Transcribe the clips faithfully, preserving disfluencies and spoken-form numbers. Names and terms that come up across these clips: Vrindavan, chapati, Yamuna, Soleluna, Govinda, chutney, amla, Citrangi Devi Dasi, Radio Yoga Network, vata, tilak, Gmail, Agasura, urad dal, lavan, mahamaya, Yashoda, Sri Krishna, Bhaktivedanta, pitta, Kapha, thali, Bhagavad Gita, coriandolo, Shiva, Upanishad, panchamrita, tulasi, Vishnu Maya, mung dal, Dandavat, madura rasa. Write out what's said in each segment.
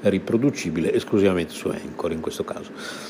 riproducibile esclusivamente su Anchor in questo caso.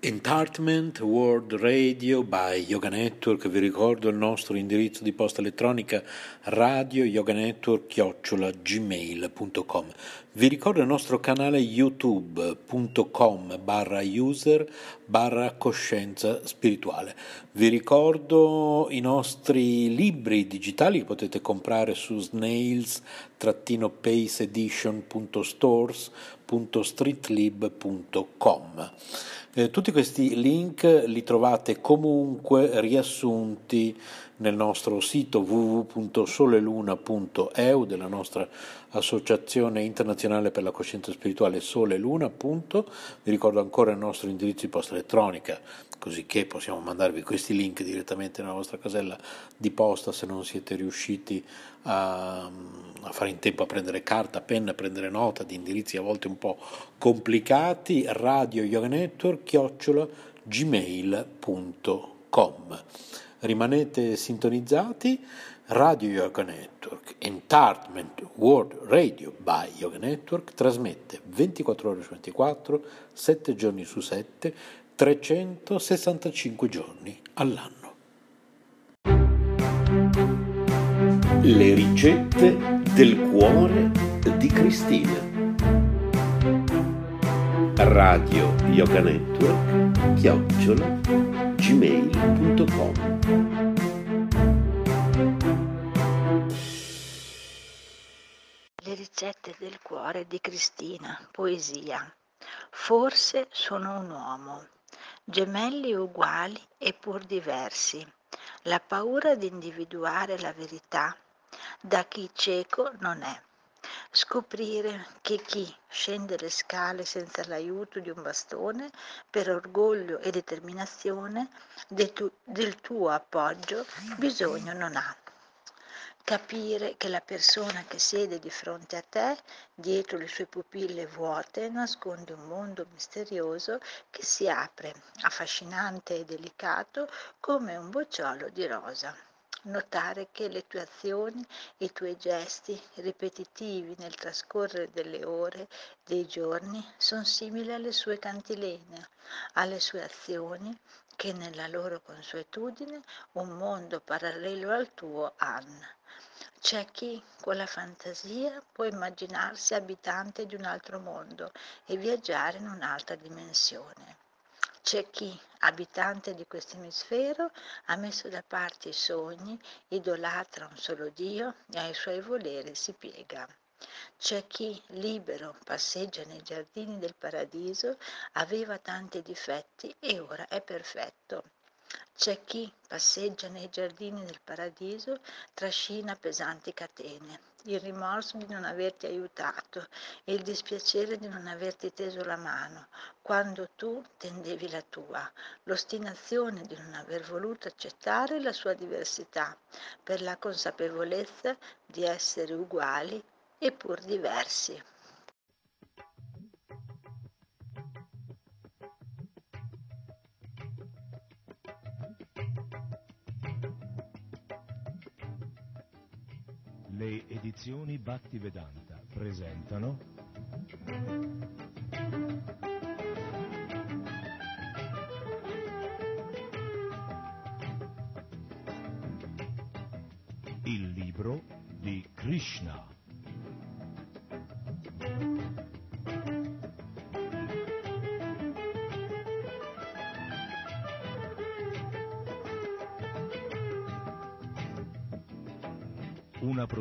Entertainment World Radio by Yoga Network, vi ricordo il nostro indirizzo di posta elettronica radio yoga network chiocciola gmail punto com. Vi ricordo il nostro canale youtube punto com barra user barra coscienza spirituale. Vi ricordo i nostri libri digitali che potete comprare su snails pace edition punto stores punto streetlib punto com. Eh, tutti questi link li trovate comunque riassunti nel nostro sito w w w punto soleluna punto e u della nostra associazione internazionale per la coscienza spirituale Sole Luna. Punto. Vi ricordo ancora il nostro indirizzo di posta elettronica, così che possiamo mandarvi questi link direttamente nella vostra casella di posta se non siete riusciti a, a fare in tempo a prendere carta, penna, a prendere nota di indirizzi a volte un po' complicati. Radio Yoga Network chiocciola gmail punto com. Rimanete sintonizzati, Radio Yoga Network, Entertainment World Radio by Yoga Network, trasmette ventiquattro ore su ventiquattro, sette giorni su sette, trecentosessantacinque giorni all'anno. Le ricette del cuore di Cristina. Radio Yoga Network, chiocciola, gmail punto com. Le ricette del cuore di Cristina, poesia. Forse sono un uomo, gemelli uguali e pur diversi, la paura di individuare la verità da chi cieco non è, scoprire che chi scende le scale senza l'aiuto di un bastone, per orgoglio e determinazione del, tu- del tuo appoggio bisogno non ha. Capire che la persona che siede di fronte a te, dietro le sue pupille vuote, nasconde un mondo misterioso che si apre, affascinante e delicato, come un bocciolo di rosa. Notare che le tue azioni, i tuoi gesti, ripetitivi nel trascorrere delle ore, dei giorni, sono simili alle sue cantilene, alle sue azioni, che nella loro consuetudine un mondo parallelo al tuo hanno. C'è chi con la fantasia può immaginarsi abitante di un altro mondo e viaggiare in un'altra dimensione. C'è chi, abitante di questo emisfero, ha messo da parte i sogni, idolatra un solo Dio e ai suoi voleri si piega. C'è chi, libero, passeggia nei giardini del paradiso, aveva tanti difetti e ora è perfetto. C'è chi passeggia nei giardini del paradiso, trascina pesanti catene, il rimorso di non averti aiutato e il dispiacere di non averti teso la mano, quando tu tendevi la tua, l'ostinazione di non aver voluto accettare la sua diversità, per la consapevolezza di essere uguali e pur diversi. Le edizioni Bhaktivedanta presentano il libro di Krishna. Una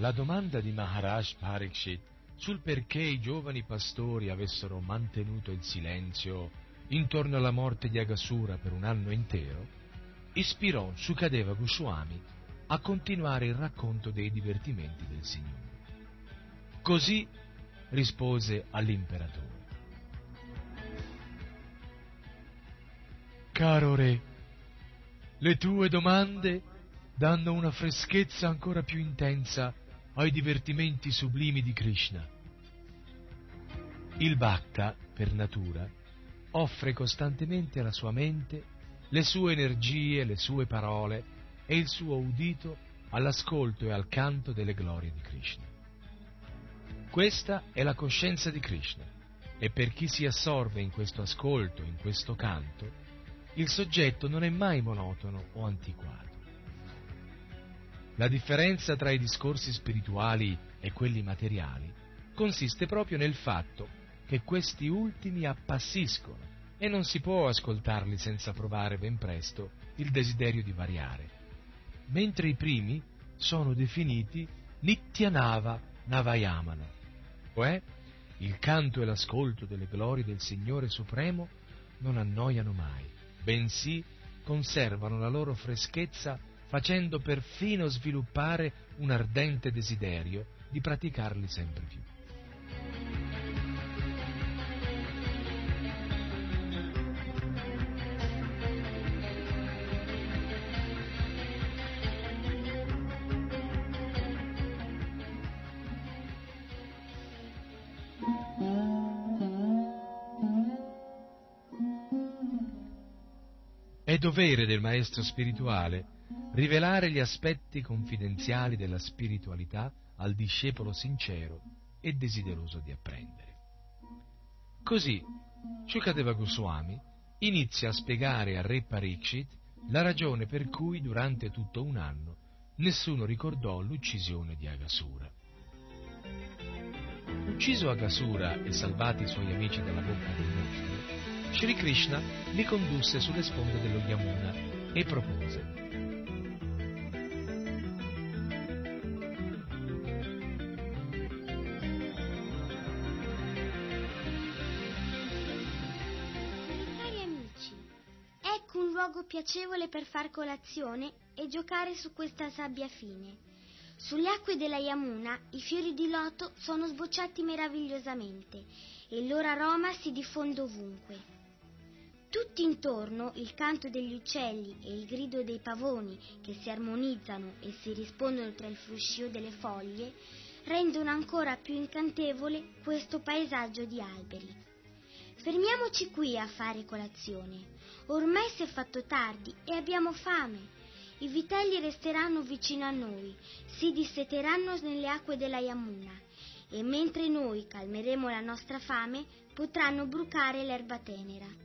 La domanda di Maharaj Parikshit sul perché i giovani pastori avessero mantenuto il silenzio intorno alla morte di Agasura per un anno intero ispirò Sukadeva Goswami a continuare il racconto dei divertimenti del Signore. Così rispose all'imperatore: Caro re, le tue domande danno una freschezza ancora più intensa ai divertimenti sublimi di Krishna. Il Bhakta, per natura, offre costantemente alla sua mente le sue energie, le sue parole e il suo udito all'ascolto e al canto delle glorie di Krishna. Questa è la coscienza di Krishna e per chi si assorbe in questo ascolto, in questo canto, il soggetto non è mai monotono o antiquato. La differenza tra i discorsi spirituali e quelli materiali consiste proprio nel fatto che questi ultimi appassiscono e non si può ascoltarli senza provare ben presto il desiderio di variare, mentre i primi sono definiti Nityanava Navayamana, cioè il canto e l'ascolto delle glorie del Signore Supremo non annoiano mai, bensì conservano la loro freschezza facendo perfino sviluppare un ardente desiderio di praticarli sempre più. È dovere del maestro spirituale rivelare gli aspetti confidenziali della spiritualità al discepolo sincero e desideroso di apprendere. Così, Shukadeva Goswami inizia a spiegare a Re Parikshit la ragione per cui durante tutto un anno nessuno ricordò l'uccisione di Agasura. Ucciso Agasura e salvati i suoi amici dalla bocca del mostro, Sri Krishna li condusse sulle sponde dello Yamuna e propose: cari amici, ecco un luogo piacevole per far colazione e giocare su questa sabbia fine. Sulle acque della Yamuna i fiori di loto sono sbocciati meravigliosamente e il loro aroma si diffonde ovunque. Tutti intorno il canto degli uccelli e il grido dei pavoni che si armonizzano e si rispondono tra il fruscio delle foglie rendono ancora più incantevole questo paesaggio di alberi. Fermiamoci qui a fare colazione. Ormai si è fatto tardi e abbiamo fame. I vitelli resteranno vicino a noi, si disseteranno nelle acque della Yamuna e mentre noi calmeremo la nostra fame potranno brucare l'erba tenera.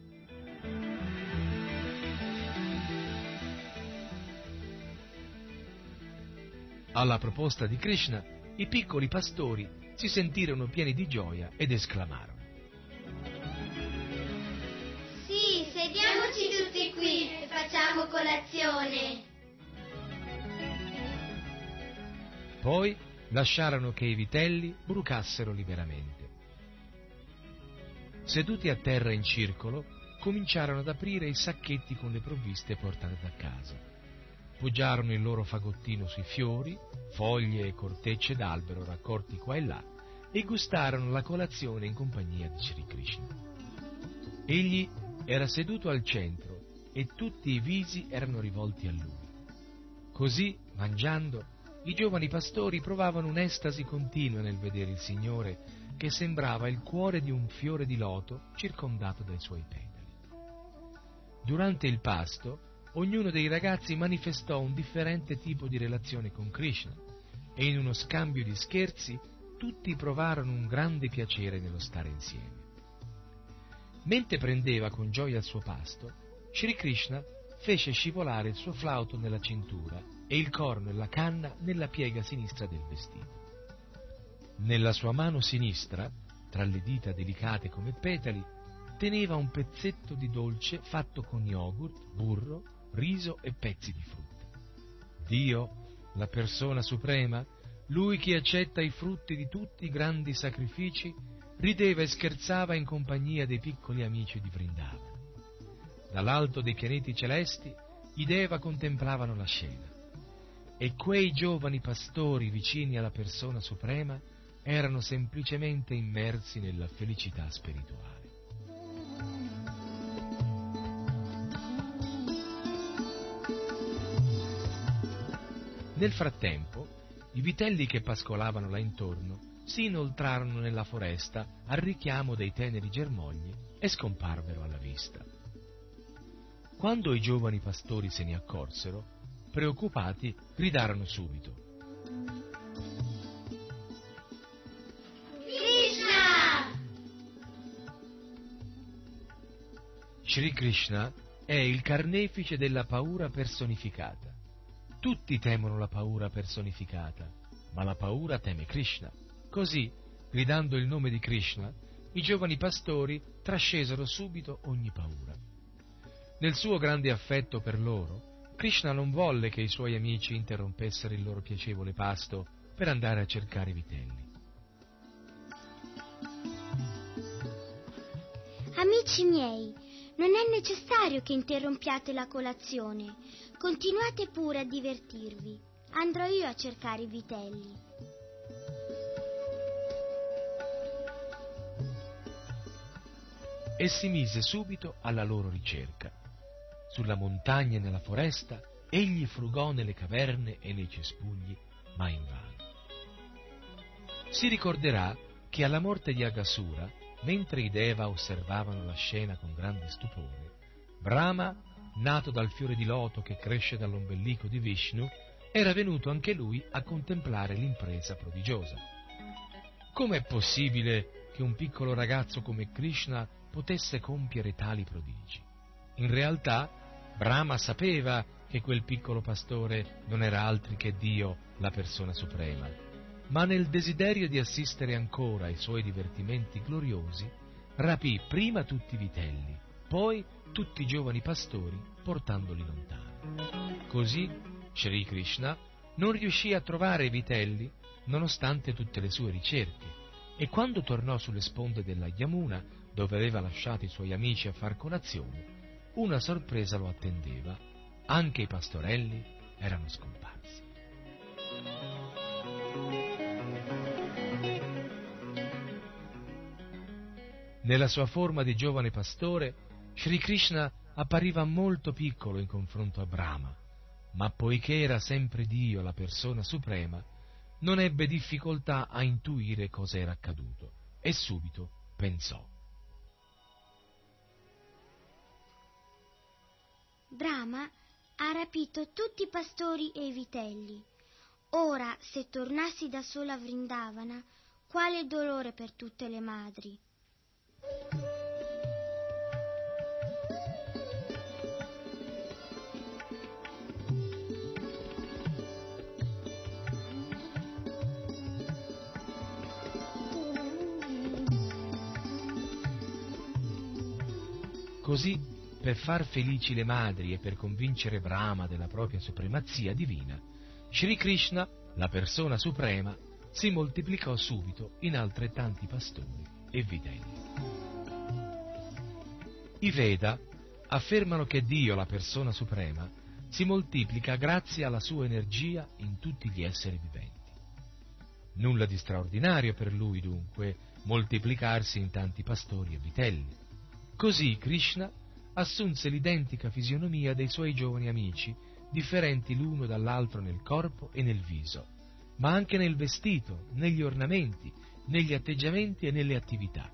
Alla proposta di Krishna, i piccoli pastori si sentirono pieni di gioia ed esclamarono: sì, sediamoci tutti qui e facciamo colazione. Poi lasciarono che i vitelli brucassero liberamente. Seduti a terra in circolo, cominciarono ad aprire i sacchetti con le provviste portate da casa. Poggiarono il loro fagottino sui fiori, foglie e cortecce d'albero raccolti qua e là e gustarono la colazione in compagnia di Sri Krishna. Egli era seduto al centro e tutti i visi erano rivolti a lui. Così, mangiando, i giovani pastori provavano un'estasi continua nel vedere il Signore che sembrava il cuore di un fiore di loto circondato dai suoi petali. Durante il pasto, ognuno dei ragazzi manifestò un differente tipo di relazione con Krishna e in uno scambio di scherzi tutti provarono un grande piacere nello stare insieme. Mentre prendeva con gioia il suo pasto, Sri Krishna fece scivolare il suo flauto nella cintura e il corno e la canna nella piega sinistra del vestito. Nella sua mano sinistra, tra le dita delicate come petali, teneva un pezzetto di dolce fatto con yogurt, burro, riso e pezzi di frutta. Dio, la persona suprema, lui che accetta i frutti di tutti i grandi sacrifici, rideva e scherzava in compagnia dei piccoli amici di Vrindavan. Dall'alto dei pianeti celesti, i Deva contemplavano la scena e quei giovani pastori vicini alla persona suprema erano semplicemente immersi nella felicità spirituale. Nel frattempo, i vitelli che pascolavano là intorno si inoltrarono nella foresta al richiamo dei teneri germogli e scomparvero alla vista. Quando i giovani pastori se ne accorsero, preoccupati, gridarono subito: Krishna! Sri Krishna è il carnefice della paura personificata. Tutti temono la paura personificata, ma la paura teme Krishna. Così, gridando il nome di Krishna, i giovani pastori trascesero subito ogni paura. Nel suo grande affetto per loro, Krishna non volle che i suoi amici interrompessero il loro piacevole pasto per andare a cercare i vitelli. Amici miei, non è necessario che interrompiate la colazione. Continuate pure a divertirvi. Andrò io a cercare i vitelli. E si mise subito alla loro ricerca. Sulla montagna e nella foresta, egli frugò nelle caverne e nei cespugli, ma invano. Si ricorderà che alla morte di Agasura, mentre i Deva osservavano la scena con grande stupore, Brahma, nato dal fiore di loto che cresce dall'ombelico di Vishnu, era venuto anche lui a contemplare l'impresa prodigiosa. Com'è possibile che un piccolo ragazzo come Krishna potesse compiere tali prodigi? In realtà, Brahma sapeva che quel piccolo pastore non era altri che Dio, la persona suprema, ma nel desiderio di assistere ancora ai suoi divertimenti gloriosi, rapì prima tutti i vitelli, poi tutti i giovani pastori, portandoli lontano. Così, Sri Krishna non riuscì a trovare i vitelli, nonostante tutte le sue ricerche, e quando tornò sulle sponde della Yamuna, dove aveva lasciato i suoi amici a far colazione, una sorpresa lo attendeva, anche i pastorelli erano scomparsi. Nella sua forma di giovane pastore, Sri Krishna appariva molto piccolo in confronto a Brahma, ma poiché era sempre Dio, la persona suprema, non ebbe difficoltà a intuire cosa era accaduto e subito pensò: Brahma ha rapito tutti i pastori e i vitelli. Ora, se tornassi da sola a Vrindavana, quale dolore per tutte le madri. Così, per far felici le madri e per convincere Brahma della propria supremazia divina, Sri Krishna, la persona suprema, si moltiplicò subito in altrettanti pastori e vitelli. I Veda affermano che Dio, la persona suprema, si moltiplica grazie alla sua energia in tutti gli esseri viventi. Nulla di straordinario per lui, dunque, moltiplicarsi in tanti pastori e vitelli. Così Krishna assunse l'identica fisionomia dei suoi giovani amici, differenti l'uno dall'altro nel corpo e nel viso, ma anche nel vestito, negli ornamenti, negli atteggiamenti e nelle attività.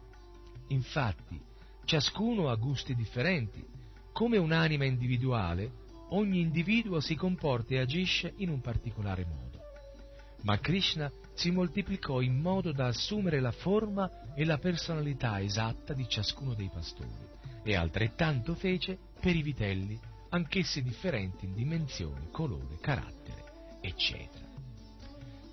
Infatti, ciascuno ha gusti differenti. Come un'anima individuale, ogni individuo si comporta e agisce in un particolare modo. Ma Krishna si moltiplicò in modo da assumere la forma e la personalità esatta di ciascuno dei pastori, e altrettanto fece per i vitelli, anch'essi differenti in dimensione, colore, carattere, eccetera.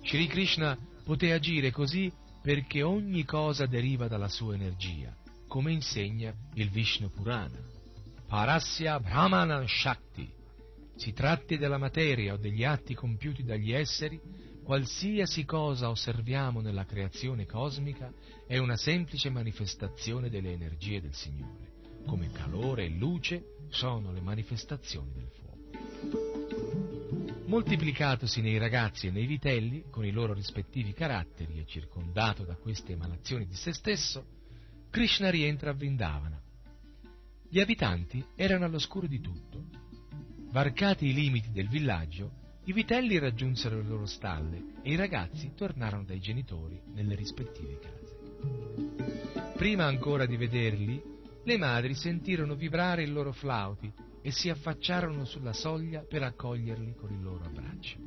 Sri Krishna poté agire così perché ogni cosa deriva dalla sua energia, come insegna il Vishnu Purana. Parasya Brahmana Shakti. Si tratti della materia o degli atti compiuti dagli esseri, qualsiasi cosa osserviamo nella creazione cosmica è una semplice manifestazione delle energie del Signore. Come calore e luce sono le manifestazioni del fuoco. Moltiplicatosi nei ragazzi e nei vitelli, con i loro rispettivi caratteri e circondato da queste emanazioni di se stesso, Krishna rientra a Vrindavana. Gli abitanti erano all'oscuro di tutto. Varcati i limiti del villaggio, i vitelli raggiunsero le loro stalle e i ragazzi tornarono dai genitori nelle rispettive case. Prima ancora di vederli, le madri sentirono vibrare i loro flauti e si affacciarono sulla soglia per accoglierli con il loro abbraccio.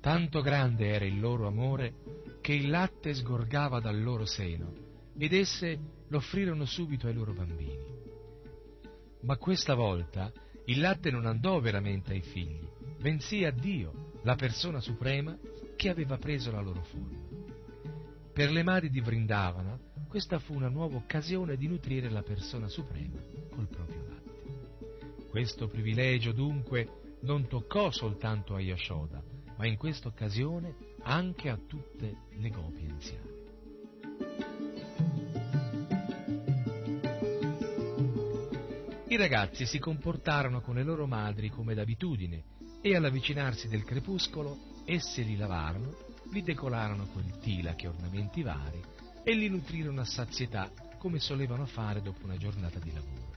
Tanto grande era il loro amore che il latte sgorgava dal loro seno ed esse lo offrirono subito ai loro bambini. Ma questa volta il latte non andò veramente ai figli, bensì a Dio, la persona suprema che aveva preso la loro forma. Per le madri di Vrindavana questa fu una nuova occasione di nutrire la persona suprema col proprio latte. Questo privilegio dunque non toccò soltanto a Yashoda, ma in questa occasione anche a tutte le gopi anziane. I ragazzi si comportarono con le loro madri come d'abitudine e all'avvicinarsi del crepuscolo essi li lavarono, li decolarono con tilak e ornamenti vari e li nutrirono a sazietà come solevano fare dopo una giornata di lavoro.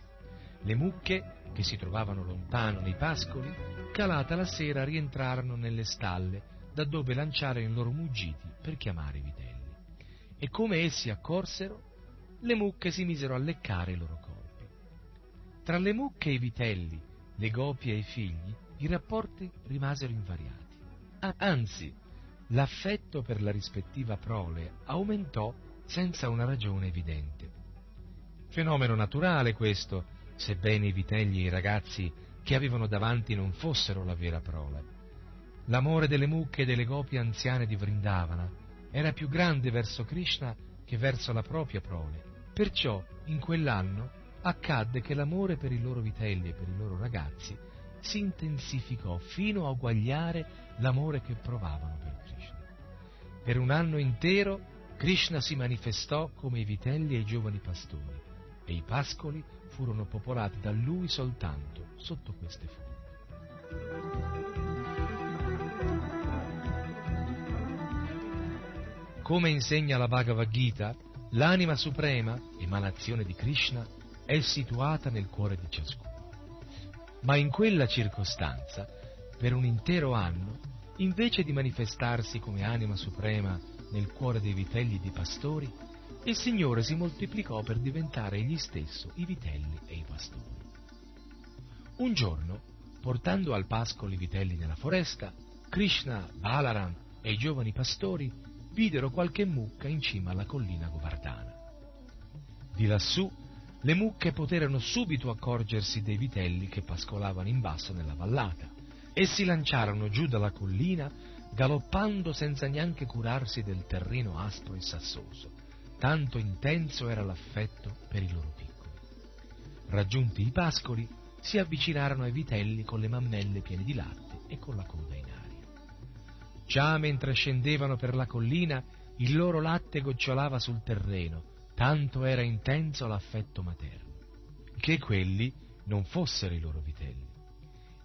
Le mucche, che si trovavano lontano nei pascoli, calata la sera rientrarono nelle stalle da dove lanciarono i loro muggiti per chiamare i vitelli. E come essi accorsero, le mucche si misero a leccare i loro corpi. Tra le mucche e i vitelli, le gopi e i figli, i rapporti rimasero invariati. Anzi, l'affetto per la rispettiva prole aumentò senza una ragione evidente. Fenomeno naturale questo, sebbene i vitelli e i ragazzi che avevano davanti non fossero la vera prole. L'amore delle mucche e delle gopi anziane di Vrindavana era più grande verso Krishna che verso la propria prole. Perciò, in quell'anno, accadde che l'amore per i loro vitelli e per i loro ragazzi si intensificò fino a uguagliare l'amore che provavano per Krishna. Per un anno intero Krishna si manifestò come i vitelli e i giovani pastori, e i pascoli furono popolati da lui soltanto sotto queste forme. Come insegna la Bhagavad Gita, l'anima suprema, emanazione di Krishna, è situata nel cuore di ciascuno. Ma in quella circostanza, per un intero anno, invece di manifestarsi come anima suprema nel cuore dei vitelli e dei pastori, il Signore si moltiplicò per diventare egli stesso i vitelli e i pastori. Un giorno, portando al pascolo i vitelli nella foresta, Krishna, Balaram e i giovani pastori videro qualche mucca in cima alla collina Govardhana. Di lassù, le mucche poterono subito accorgersi dei vitelli che pascolavano in basso nella vallata e si lanciarono giù dalla collina galoppando senza neanche curarsi del terreno aspro e sassoso, tanto intenso era l'affetto per i loro piccoli. Raggiunti i pascoli, si avvicinarono ai vitelli con le mammelle piene di latte e con la coda in aria. Già mentre scendevano per la collina, il loro latte gocciolava sul terreno, tanto era intenso l'affetto materno, che quelli non fossero i loro vitelli.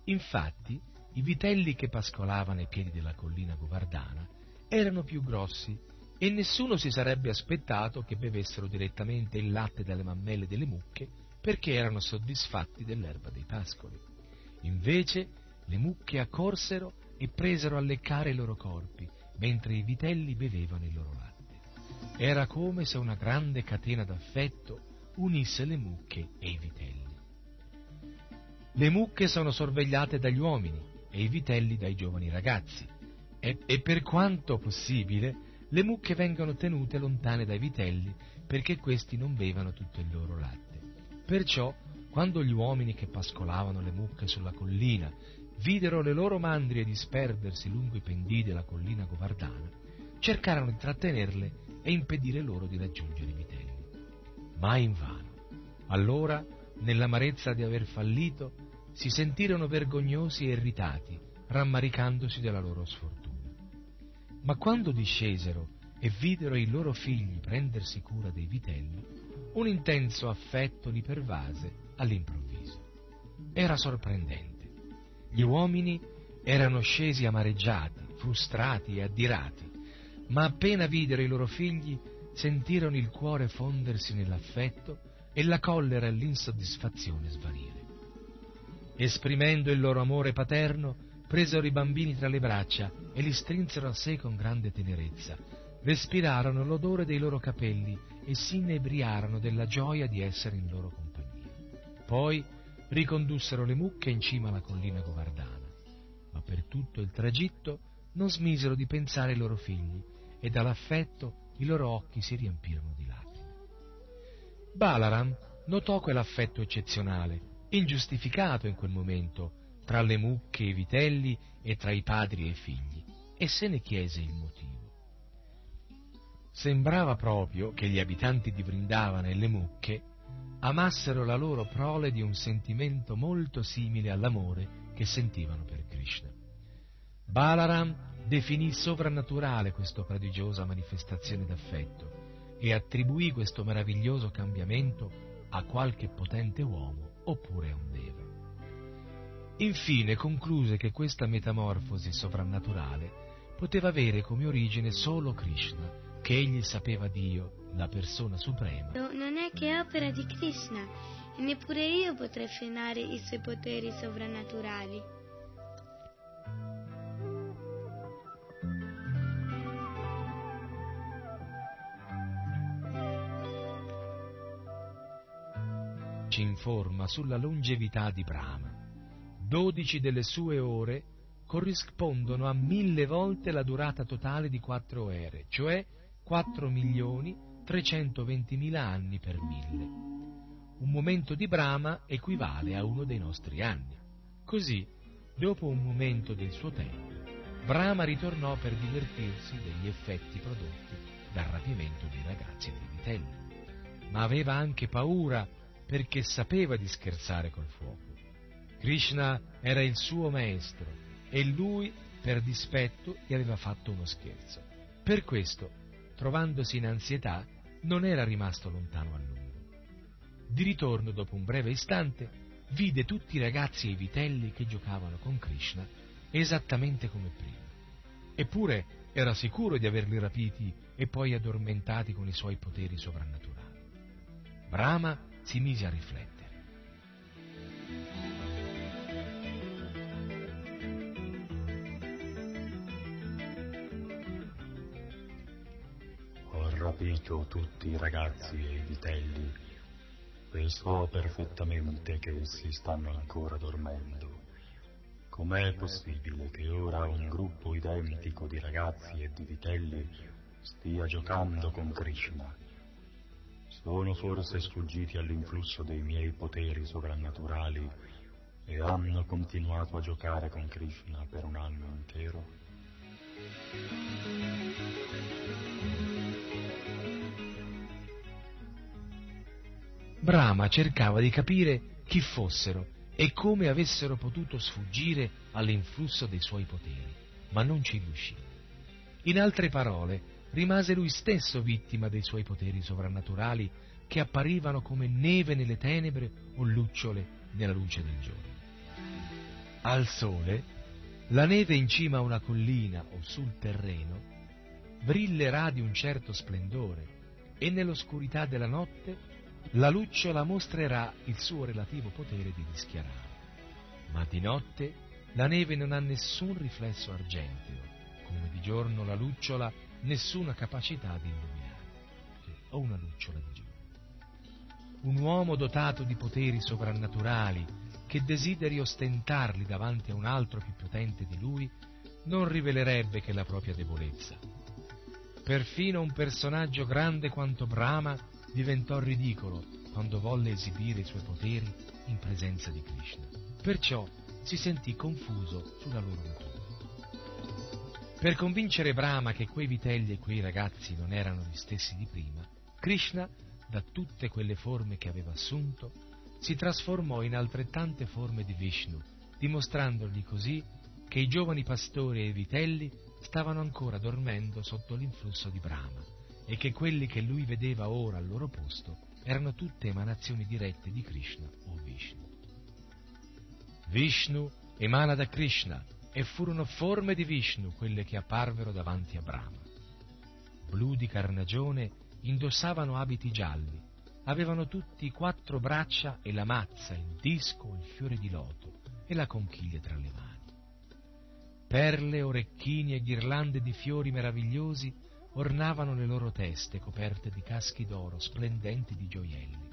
Infatti, i vitelli che pascolavano ai piedi della collina Govardhana erano più grossi e nessuno si sarebbe aspettato che bevessero direttamente il latte dalle mammelle delle mucche perché erano soddisfatti dell'erba dei pascoli. Invece, le mucche accorsero e presero a leccare i loro corpi, mentre i vitelli bevevano il loro latte. Era come se una grande catena d'affetto unisse le mucche e i vitelli. Le mucche sono sorvegliate dagli uomini e i vitelli dai giovani ragazzi, e, e per quanto possibile le mucche vengono tenute lontane dai vitelli perché questi non bevano tutto il loro latte. Perciò, quando gli uomini che pascolavano le mucche sulla collina videro le loro mandrie disperdersi lungo i pendii della collina Govardhana, cercarono di trattenerle e impedire loro di raggiungere i vitelli, ma invano. Allora, nell'amarezza di aver fallito, si sentirono vergognosi e irritati, rammaricandosi della loro sfortuna. Ma quando discesero e videro i loro figli prendersi cura dei vitelli, un intenso affetto li pervase all'improvviso. Era sorprendente. Gli uomini erano scesi amareggiati, frustrati e addirati, ma appena videro i loro figli, sentirono il cuore fondersi nell'affetto e la collera e l'insoddisfazione svanire. Esprimendo il loro amore paterno, presero i bambini tra le braccia e li strinsero a sé con grande tenerezza, respirarono l'odore dei loro capelli e si inebriarono della gioia di essere in loro compagnia. Poi ricondussero le mucche in cima alla collina Govardhana, ma per tutto il tragitto non smisero di pensare ai loro figli, e dall'affetto i loro occhi si riempirono di lacrime. Balaram notò quell'affetto eccezionale, ingiustificato in quel momento, tra le mucche e i vitelli e tra i padri e i figli, e se ne chiese il motivo. Sembrava proprio che gli abitanti di Vrindavana e le mucche amassero la loro prole di un sentimento molto simile all'amore che sentivano per Krishna. Balaram definì sovrannaturale questa prodigiosa manifestazione d'affetto e attribuì questo meraviglioso cambiamento a qualche potente uomo oppure a un deva. Infine concluse che questa metamorfosi sovrannaturale poteva avere come origine solo Krishna, che egli sapeva Dio, la persona suprema. Non è che è opera di Krishna, e neppure io potrei frenare i suoi poteri sovrannaturali. Ci informa sulla longevità di Brahma. Dodici delle sue ore corrispondono a mille volte la durata totale di quattro ere, cioè quattro milioni trecentoventimila anni per mille. Un momento di Brahma equivale a uno dei nostri anni. Così, dopo un momento del suo tempo, Brahma ritornò per divertirsi degli effetti prodotti dal rapimento dei ragazzi e dei vitelli. Ma aveva anche paura, perché sapeva di scherzare col fuoco. Krishna era il suo maestro e lui, per dispetto, gli aveva fatto uno scherzo. Per questo, trovandosi in ansietà, non era rimasto lontano a lungo. Di ritorno, dopo un breve istante, vide tutti i ragazzi e i vitelli che giocavano con Krishna esattamente come prima. Eppure era sicuro di averli rapiti e poi addormentati con i suoi poteri sovrannaturali. Brahma si mise a riflettere. Ho rapito tutti i ragazzi e i vitelli e so perfettamente che essi stanno ancora dormendo. Com'è possibile che ora un gruppo identico di ragazzi e di vitelli stia giocando con Krishna? Sono forse sfuggiti all'influsso dei miei poteri sovrannaturali e hanno continuato a giocare con Krishna per un anno intero? Brahma cercava di capire chi fossero e come avessero potuto sfuggire all'influsso dei suoi poteri, ma non ci riuscì. In altre parole, rimase lui stesso vittima dei suoi poteri sovrannaturali, che apparivano come neve nelle tenebre o lucciole nella luce del giorno. Al sole, la neve in cima a una collina o sul terreno brillerà di un certo splendore, e nell'oscurità della notte la lucciola mostrerà il suo relativo potere di rischiarare. Ma di notte la neve non ha nessun riflesso argenteo, come di giorno la lucciola nessuna capacità di illuminare, o una lucciola di giorno. Un uomo dotato di poteri sovrannaturali, che desideri ostentarli davanti a un altro più potente di lui, non rivelerebbe che la propria debolezza. Perfino un personaggio grande quanto Brahma diventò ridicolo quando volle esibire i suoi poteri in presenza di Krishna. Perciò si sentì confuso sulla loro natura. Per convincere Brahma che quei vitelli e quei ragazzi non erano gli stessi di prima, Krishna, da tutte quelle forme che aveva assunto, si trasformò in altrettante forme di Vishnu, dimostrandogli così che i giovani pastori e i vitelli stavano ancora dormendo sotto l'influsso di Brahma e che quelli che lui vedeva ora al loro posto erano tutte emanazioni dirette di Krishna o Vishnu. Vishnu emana da Krishna, e furono forme di Vishnu quelle che apparvero davanti a Brahma. Blu di carnagione, indossavano abiti gialli, avevano tutti quattro braccia e la mazza, il disco, il fiore di loto e la conchiglia tra le mani. Perle, orecchini e ghirlande di fiori meravigliosi ornavano le loro teste coperte di caschi d'oro splendenti di gioielli.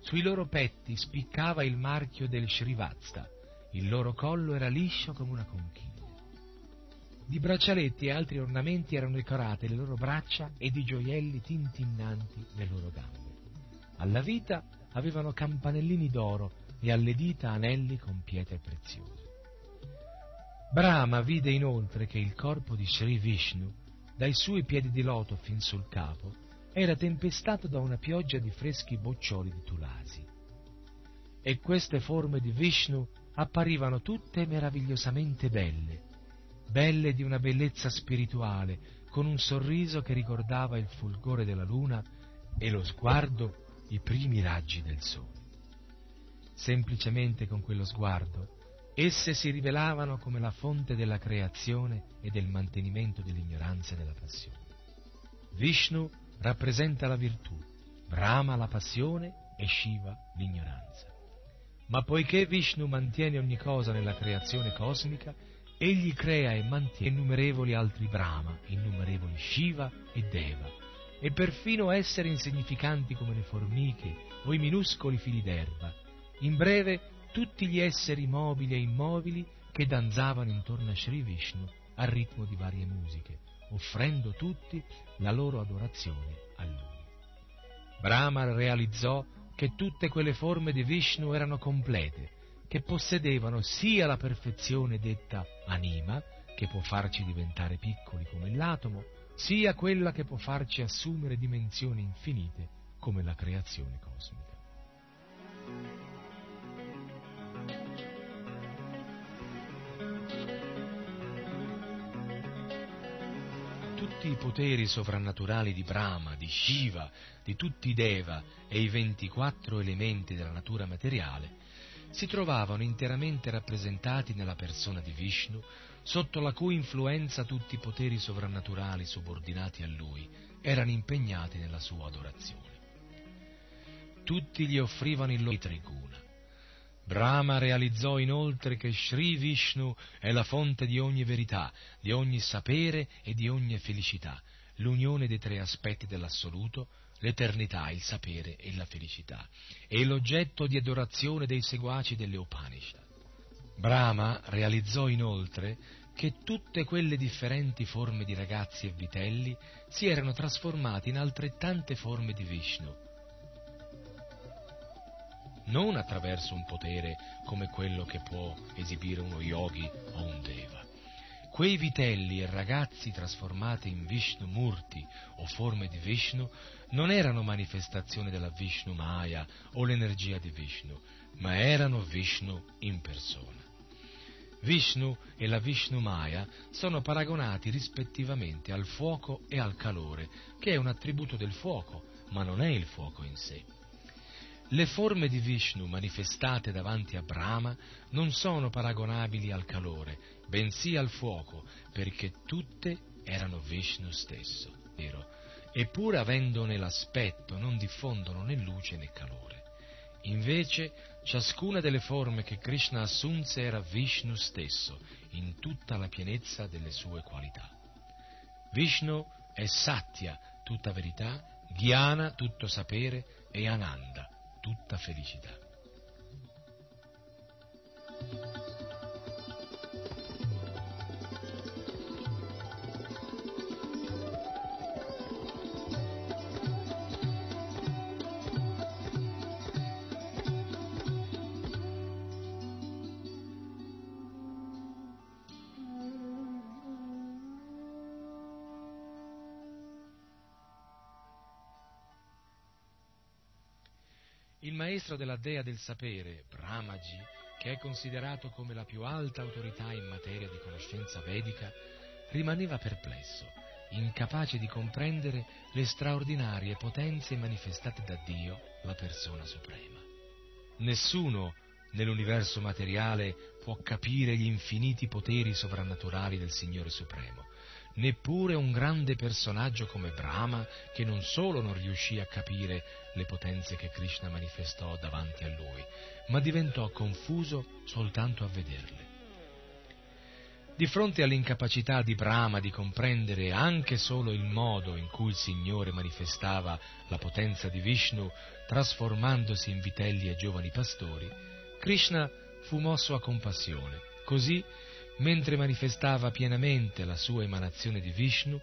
Sui loro petti spiccava il marchio del Srivatsa. Il loro collo era liscio come una conchiglia. Di braccialetti e altri ornamenti erano decorate le loro braccia e di gioielli tintinnanti le loro gambe. Alla vita avevano campanellini d'oro e alle dita anelli con pietre preziose. Brahma vide inoltre che il corpo di Sri Vishnu, dai suoi piedi di loto fin sul capo, era tempestato da una pioggia di freschi boccioli di tulasi. E queste forme di Vishnu apparivano tutte meravigliosamente belle, belle di una bellezza spirituale, con un sorriso che ricordava il fulgore della luna e lo sguardo i primi raggi del sole. Semplicemente con quello sguardo esse si rivelavano come la fonte della creazione e del mantenimento dell'ignoranza e della passione. Vishnu rappresenta la virtù, Brahma la passione e Shiva l'ignoranza. Ma poiché Vishnu mantiene ogni cosa nella creazione cosmica, egli crea e mantiene innumerevoli altri Brahma, innumerevoli Shiva e Deva, e perfino esseri insignificanti come le formiche o i minuscoli fili d'erba, in breve tutti gli esseri mobili e immobili che danzavano intorno a Sri Vishnu al ritmo di varie musiche, offrendo tutti la loro adorazione a lui. Brahma realizzò che tutte quelle forme di Vishnu erano complete, che possedevano sia la perfezione detta anima, che può farci diventare piccoli come l'atomo, sia quella che può farci assumere dimensioni infinite come la creazione cosmica. Tutti i poteri sovrannaturali di Brahma, di Shiva, di tutti i Deva e i ventiquattro elementi della natura materiale si trovavano interamente rappresentati nella persona di Vishnu, sotto la cui influenza tutti i poteri sovrannaturali subordinati a lui erano impegnati nella sua adorazione. Tutti gli offrivano il loro triguna. Brahma realizzò inoltre che Sri Vishnu è la fonte di ogni verità, di ogni sapere e di ogni felicità, l'unione dei tre aspetti dell'assoluto, l'eternità, il sapere e la felicità, e l'oggetto di adorazione dei seguaci delle Upanishad. Brahma realizzò inoltre che tutte quelle differenti forme di ragazzi e vitelli si erano trasformate in altrettante forme di Vishnu, non attraverso un potere come quello che può esibire uno yogi o un deva. Quei vitelli e ragazzi trasformati in Vishnu Murti o forme di Vishnu non erano manifestazioni della Vishnu Maya o l'energia di Vishnu, ma erano Vishnu in persona. Vishnu e la Vishnu Maya sono paragonati rispettivamente al fuoco e al calore, che è un attributo del fuoco, ma non è il fuoco in sé. Le forme di Vishnu manifestate davanti a Brahma non sono paragonabili al calore, bensì al fuoco, perché tutte erano Vishnu stesso, vero? Eppure avendone l'aspetto non diffondono né luce né calore. Invece ciascuna delle forme che Krishna assunse era Vishnu stesso, in tutta la pienezza delle sue qualità. Vishnu è Satya, tutta verità, Dhyana, tutto sapere, e Ananda, tutta felicità. Il maestro della dea del sapere, Brahmaji, che è considerato come la più alta autorità in materia di conoscenza vedica, rimaneva perplesso, incapace di comprendere le straordinarie potenze manifestate da Dio, la persona suprema. Nessuno nell'universo materiale può capire gli infiniti poteri sovrannaturali del Signore Supremo, neppure un grande personaggio come Brahma, che non solo non riuscì a capire le potenze che Krishna manifestò davanti a lui, ma diventò confuso soltanto a vederle. Di fronte all'incapacità di Brahma di comprendere anche solo il modo in cui il Signore manifestava la potenza di Vishnu, trasformandosi in vitelli e giovani pastori, Krishna fu mosso a compassione. Così, mentre manifestava pienamente la sua emanazione di Vishnu,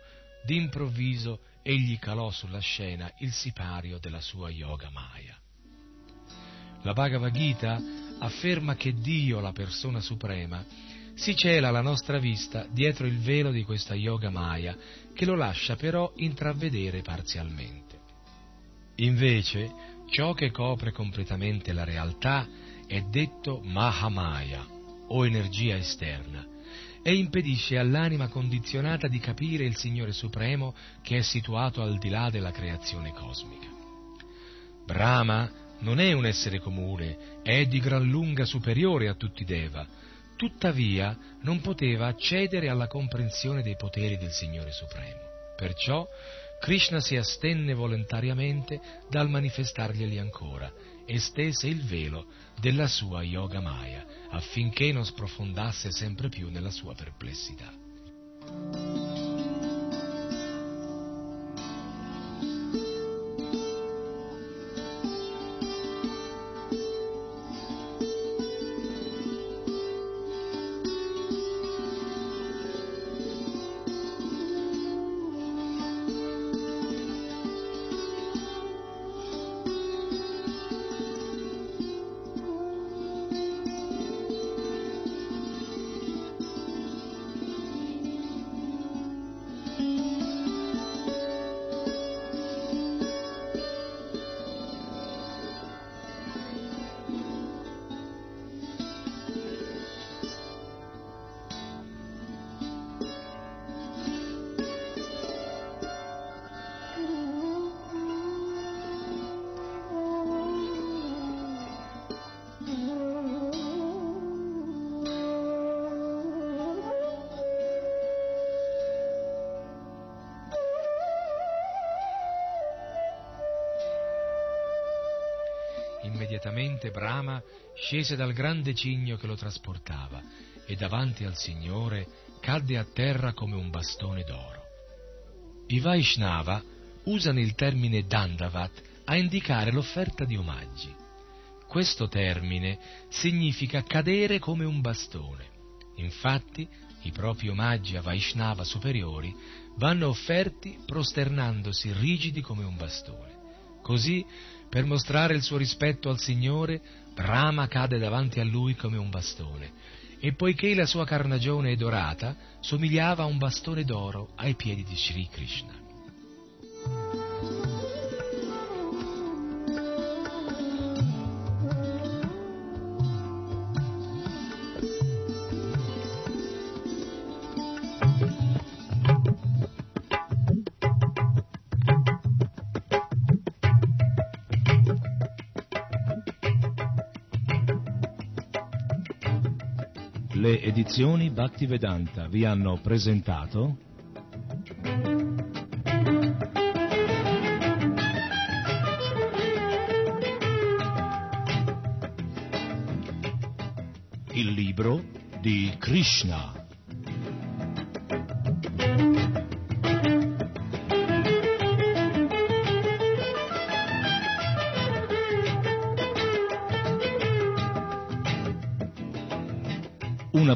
d'improvviso egli calò sulla scena il sipario della sua yoga maya. La Bhagavad Gita afferma che Dio, la persona suprema, si cela la nostra vista dietro il velo di questa yoga maya, che lo lascia però intravedere parzialmente. Invece, ciò che copre completamente la realtà è detto Mahamaya, o energia esterna, e impedisce all'anima condizionata di capire il Signore Supremo che è situato al di là della creazione cosmica. Brahma non è un essere comune, è di gran lunga superiore a tutti i Deva, tuttavia non poteva accedere alla comprensione dei poteri del Signore Supremo. Perciò Krishna si astenne volontariamente dal manifestarglieli ancora e stese il velo della sua yoga maya, affinché non sprofondasse sempre più nella sua perplessità. Immediatamente Brahma scese dal grande cigno che lo trasportava e davanti al Signore cadde a terra come un bastone d'oro. I Vaishnava usano il termine Dandavat a indicare l'offerta di omaggi. Questo termine significa cadere come un bastone. Infatti, i propri omaggi a Vaishnava superiori vanno offerti prosternandosi rigidi come un bastone. Così, per mostrare il suo rispetto al Signore, Brahma cade davanti a lui come un bastone, e poiché la sua carnagione è dorata, somigliava a un bastone d'oro ai piedi di Sri Krishna. Le edizioni Bhaktivedanta vi hanno presentato il libro di Krishna, una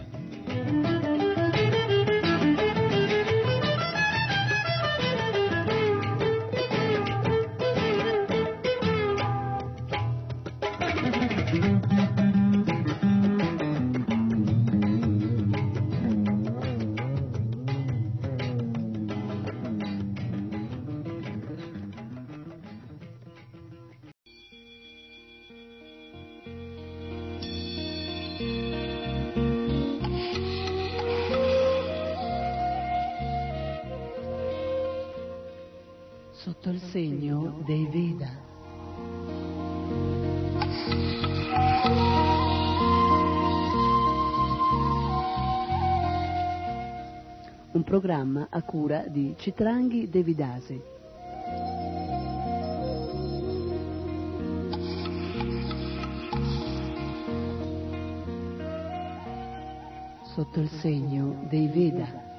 Programma a cura di Citrangi Devi Dasi. Sotto il segno dei Veda.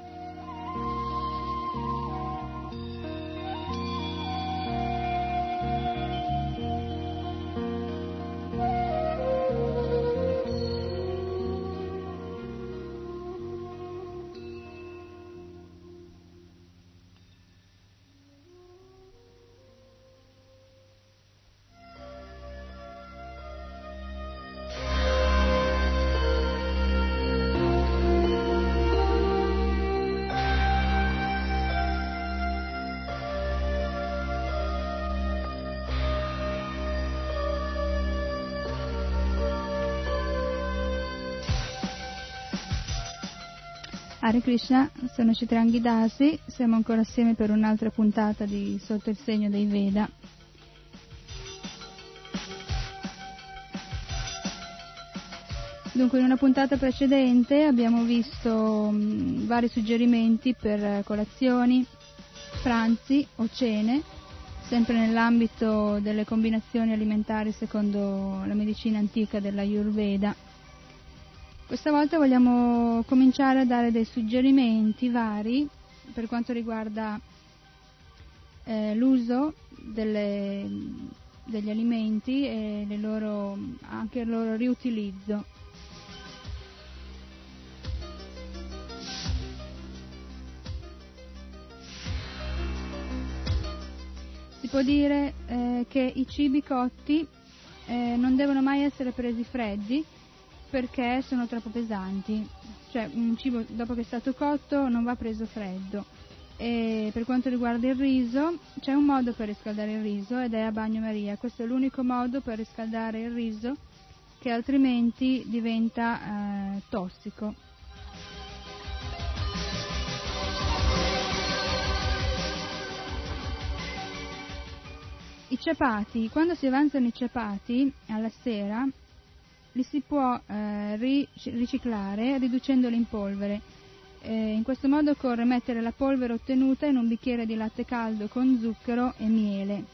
Hare Krishna, sono Citrangi Dasi, siamo ancora assieme per un'altra puntata di Sotto il segno dei Veda. Dunque, in una puntata precedente abbiamo visto mh, vari suggerimenti per colazioni, pranzi o cene, sempre nell'ambito delle combinazioni alimentari secondo la medicina antica dell'Ayurveda. Questa volta vogliamo cominciare a dare dei suggerimenti vari per quanto riguarda eh, l'uso delle, degli alimenti e le loro, anche il loro riutilizzo. Si può dire eh, che i cibi cotti eh, non devono mai essere presi freddi, perché sono troppo pesanti, cioè un cibo dopo che è stato cotto non va preso freddo. E per quanto riguarda il riso, c'è un modo per riscaldare il riso ed è a bagnomaria. Questo è l'unico modo per riscaldare il riso, che altrimenti diventa eh, tossico. I chapati, quando si avanzano i chapati alla sera, li si può eh, riciclare riducendoli in polvere. Eh, in questo modo occorre mettere la polvere ottenuta in un bicchiere di latte caldo con zucchero e miele.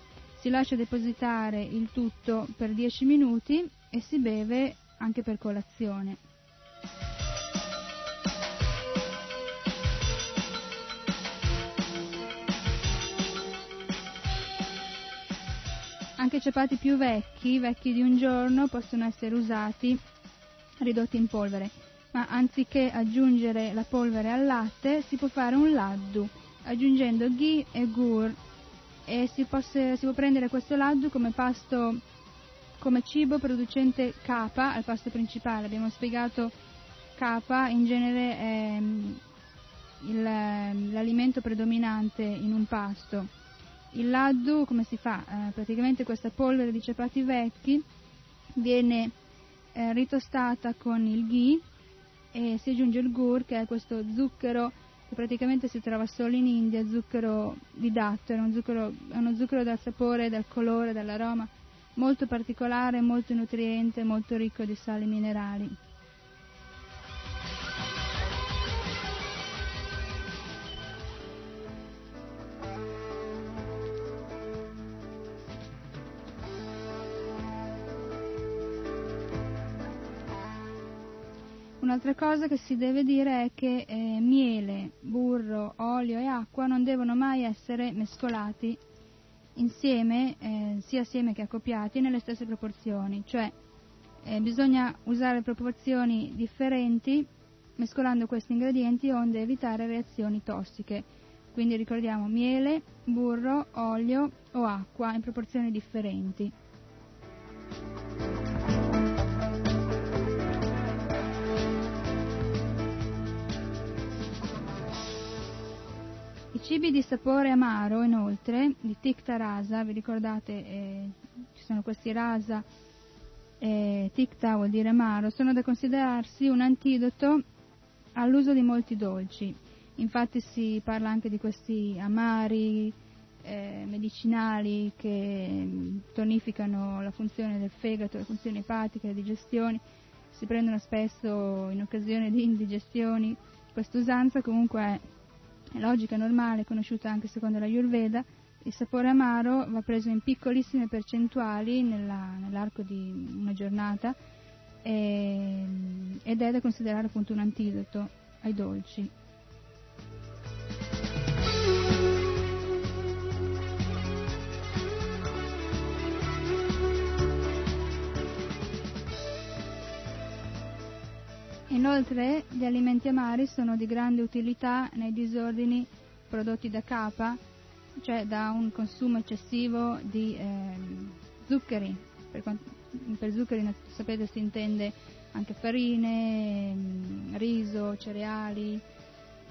Si lascia depositare il tutto per dieci minuti e si beve anche per colazione. Anche chapati più vecchi, vecchi di un giorno, possono essere usati, ridotti in polvere, ma anziché aggiungere la polvere al latte si può fare un laddu aggiungendo ghee e gur, e si può, si può prendere questo laddu come pasto, come cibo producente kapha al pasto principale. Abbiamo spiegato kapha in genere è il, l'alimento predominante in un pasto. Il laddu come si fa? Eh, praticamente questa polvere di chapati vecchi viene eh, ritostata con il ghee e si aggiunge il gur, che è questo zucchero che praticamente si trova solo in India, zucchero di dattero, uno zucchero, uno zucchero dal sapore, dal colore, dall'aroma molto particolare, molto nutriente, molto ricco di sali minerali. Un'altra cosa che si deve dire è che eh, miele, burro, olio e acqua non devono mai essere mescolati insieme, eh, sia assieme che accoppiati, nelle stesse proporzioni. Cioè eh, bisogna usare proporzioni differenti mescolando questi ingredienti onde evitare reazioni tossiche. Quindi ricordiamo miele, burro, olio o acqua in proporzioni differenti. I cibi di sapore amaro, inoltre, di tikta rasa, vi ricordate, eh, ci sono questi rasa, eh, tikta vuol dire amaro, sono da considerarsi un antidoto all'uso di molti dolci. Infatti si parla anche di questi amari eh, medicinali che tonificano la funzione del fegato, la funzione epatica, le digestioni, si prendono spesso in occasione di indigestioni. Questa usanza comunque è logica, normale, conosciuta anche secondo la Ayurveda. Il sapore amaro va preso in piccolissime percentuali nella, nell'arco di una giornata e, ed è da considerare appunto un antidoto ai dolci. Inoltre gli alimenti amari sono di grande utilità nei disordini prodotti da kapha, cioè da un consumo eccessivo di eh, zuccheri. Per, per zuccheri sapete si intende anche farine, riso, cereali.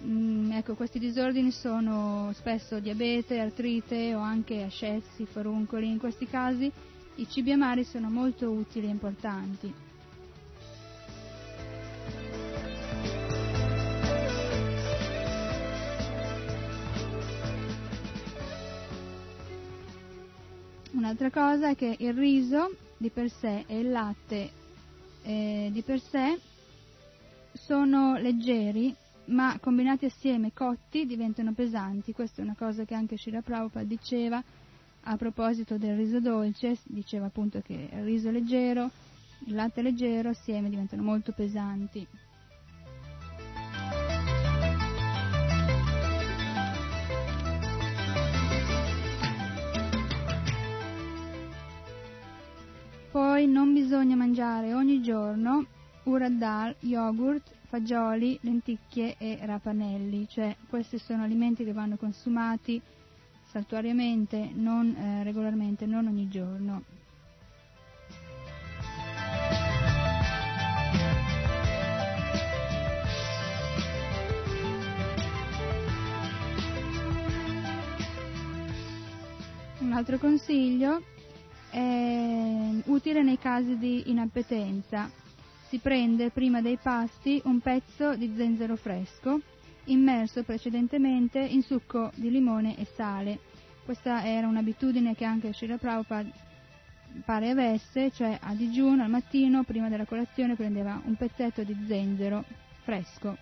Mm, ecco, questi disordini sono spesso diabete, artrite o anche ascessi, foruncoli. In questi casi i cibi amari sono molto utili e importanti. Un'altra cosa è che il riso di per sé e il latte eh, di per sé sono leggeri, ma combinati assieme cotti diventano pesanti. Questa è una cosa che anche Srila Prabhupada diceva a proposito del riso dolce, diceva appunto che il riso leggero, il latte leggero assieme diventano molto pesanti. Poi non bisogna mangiare ogni giorno urad dal, yogurt, fagioli, lenticchie e rapanelli, cioè questi sono alimenti che vanno consumati saltuariamente, non eh, regolarmente, non ogni giorno. Un altro consiglio è utile nei casi di inappetenza. Si prende prima dei pasti un pezzo di zenzero fresco immerso precedentemente in succo di limone e sale. Questa era un'abitudine che anche Srila Prabhupada pare avesse, cioè a digiuno, al mattino, prima della colazione prendeva un pezzetto di zenzero fresco.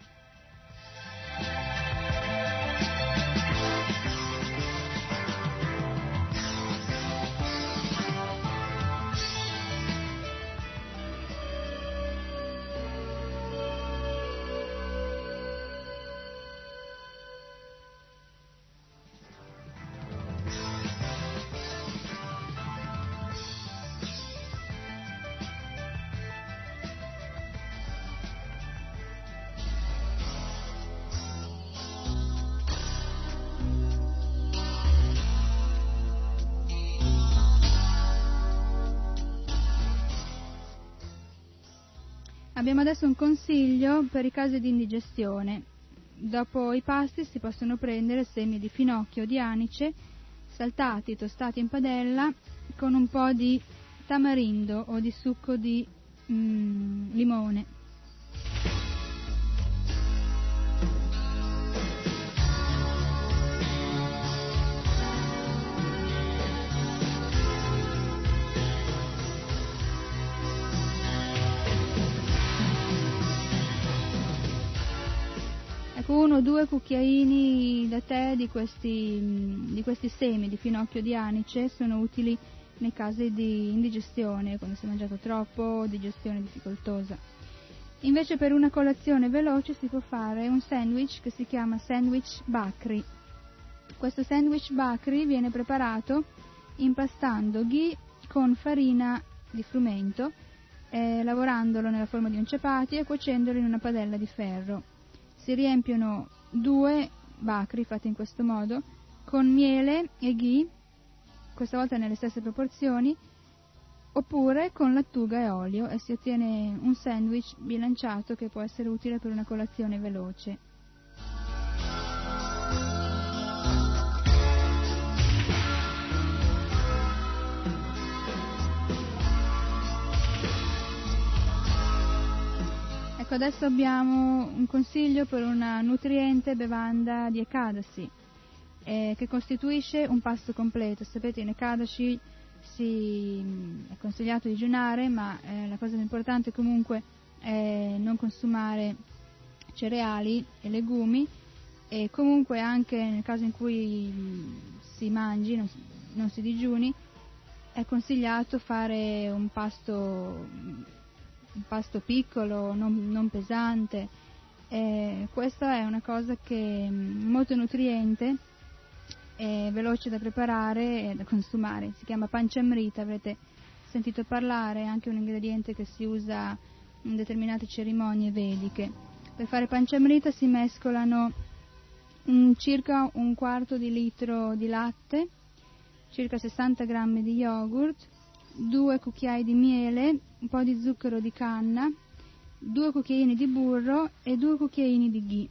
Abbiamo adesso un consiglio per i casi di indigestione. Dopo i pasti si possono prendere semi di finocchio o di anice, saltati, tostati in padella, con un po' di tamarindo o di succo di mm, limone. Uno o due cucchiaini da tè di questi, di questi semi di finocchio di anice sono utili nei casi di indigestione, quando si è mangiato troppo o digestione difficoltosa. Invece per una colazione veloce si può fare un sandwich che si chiama sandwich bakri. Questo sandwich bakri viene preparato impastando ghee con farina di frumento, eh, lavorandolo nella forma di un chapati e cuocendolo in una padella di ferro. Si riempiono due bakri fatti in questo modo con miele e ghee, questa volta nelle stesse proporzioni, oppure con lattuga e olio, e si ottiene un sandwich bilanciato che può essere utile per una colazione veloce. Adesso abbiamo un consiglio per una nutriente bevanda di Ekadasi eh, che costituisce un pasto completo. Sapete, in Ekadasi si è consigliato digiunare, ma eh, la cosa più importante comunque è non consumare cereali e legumi, e comunque anche nel caso in cui si mangi, non si, non si digiuni, è consigliato fare un pasto un pasto piccolo, non, non pesante. Eh, questa è una cosa che è molto nutriente, è veloce da preparare e da consumare. Si chiama panchamrita, avrete sentito parlare, è anche un ingrediente che si usa in determinate cerimonie vediche. Per fare panchamrita si mescolano un, circa un quarto di litro di latte, circa sessanta grammi di yogurt, due cucchiai di miele, un po' di zucchero di canna, due cucchiaini di burro e due cucchiaini di ghee.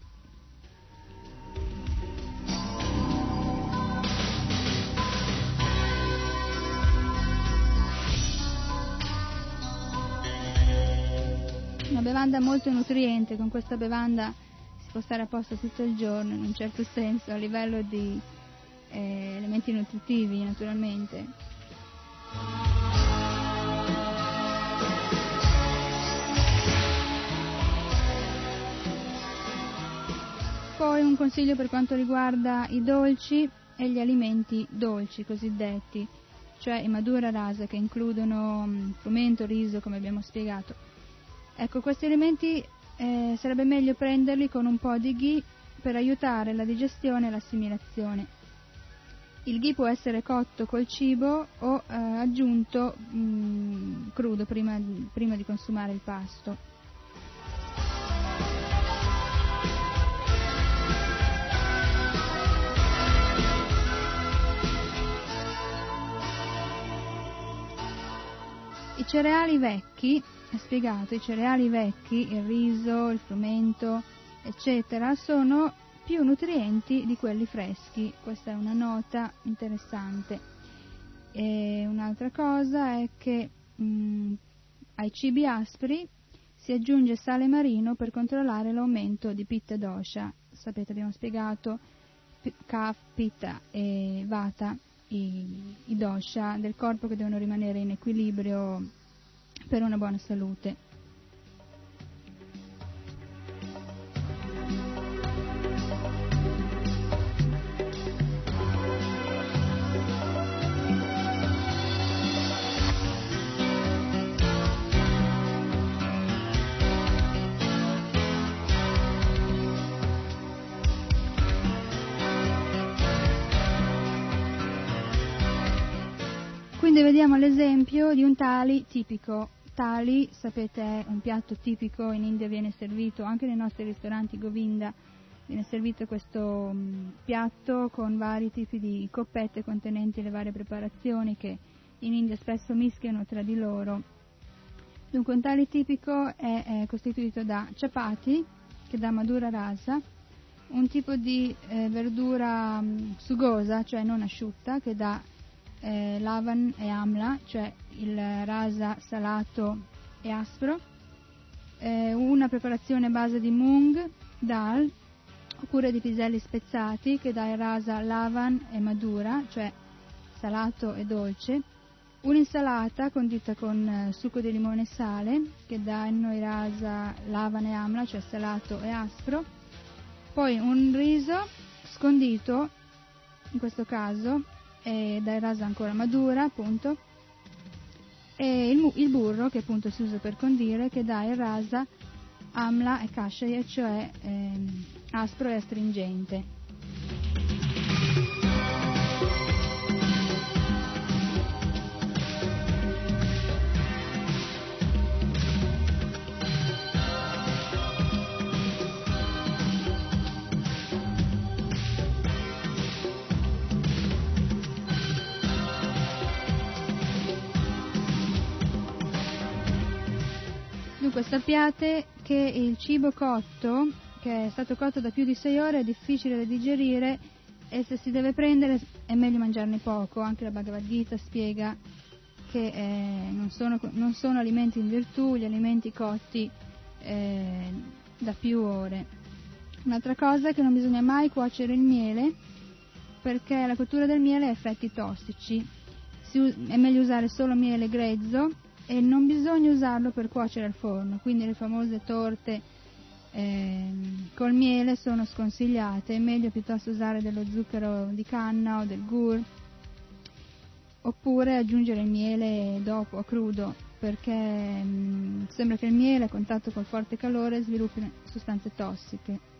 Una bevanda molto nutriente, con questa bevanda si può stare a posto tutto il giorno, in un certo senso, a livello di eh, elementi nutritivi naturalmente. Poi un consiglio per quanto riguarda i dolci e gli alimenti dolci cosiddetti, cioè i madura rasa, che includono frumento, riso, come abbiamo spiegato. Ecco, questi alimenti eh, sarebbe meglio prenderli con un po' di ghee per aiutare la digestione e l'assimilazione. Il ghee può essere cotto col cibo o eh, aggiunto mh, crudo prima, prima di consumare il pasto. I cereali vecchi, è spiegato, i cereali vecchi, il riso, il frumento, eccetera, sono più nutrienti di quelli freschi. Questa è una nota interessante. E un'altra cosa è che mh, ai cibi aspri si aggiunge sale marino per controllare l'aumento di pitta dosha. Sapete, abbiamo spiegato kapha, pitta e vata, I, i dosha del corpo che devono rimanere in equilibrio per una buona salute. Quindi vediamo l'esempio di un thali tipico. Thali, sapete, è un piatto tipico, in India viene servito, anche nei nostri ristoranti Govinda viene servito questo mh, piatto con vari tipi di coppette contenenti le varie preparazioni che in India spesso mischiano tra di loro. Dunque un thali tipico è, è costituito da chapati, che dà madura rasa, un tipo di eh, verdura mh, sugosa, cioè non asciutta, che dà Eh, lavan e amla, cioè il rasa salato e aspro, eh, una preparazione a base di mung, dal, oppure di piselli spezzati, che dà il rasa lavan e madura, cioè salato e dolce, un'insalata condita con eh, succo di limone e sale, che danno il rasa lavan e amla, cioè salato e aspro, poi un riso scondito, in questo caso e dai rasa ancora madura, appunto, e il, il burro, che appunto si usa per condire, che dà il rasa amla e kashaya, cioè eh, aspro e astringente. Sappiate che il cibo cotto, che è stato cotto da più di sei ore, è difficile da digerire, e se si deve prendere è meglio mangiarne poco. Anche la Bhagavad Gita spiega che eh, non, sono, non sono alimenti in virtù gli alimenti cotti eh, da più ore. Un'altra cosa è che non bisogna mai cuocere il miele, perché la cottura del miele ha effetti tossici. Si, è meglio usare solo miele grezzo e non bisogna usarlo per cuocere al forno, quindi le famose torte eh, col miele sono sconsigliate. È meglio piuttosto usare dello zucchero di canna o del gur, oppure aggiungere il miele dopo, crudo, perché mh, sembra che il miele a contatto col forte calore sviluppi sostanze tossiche.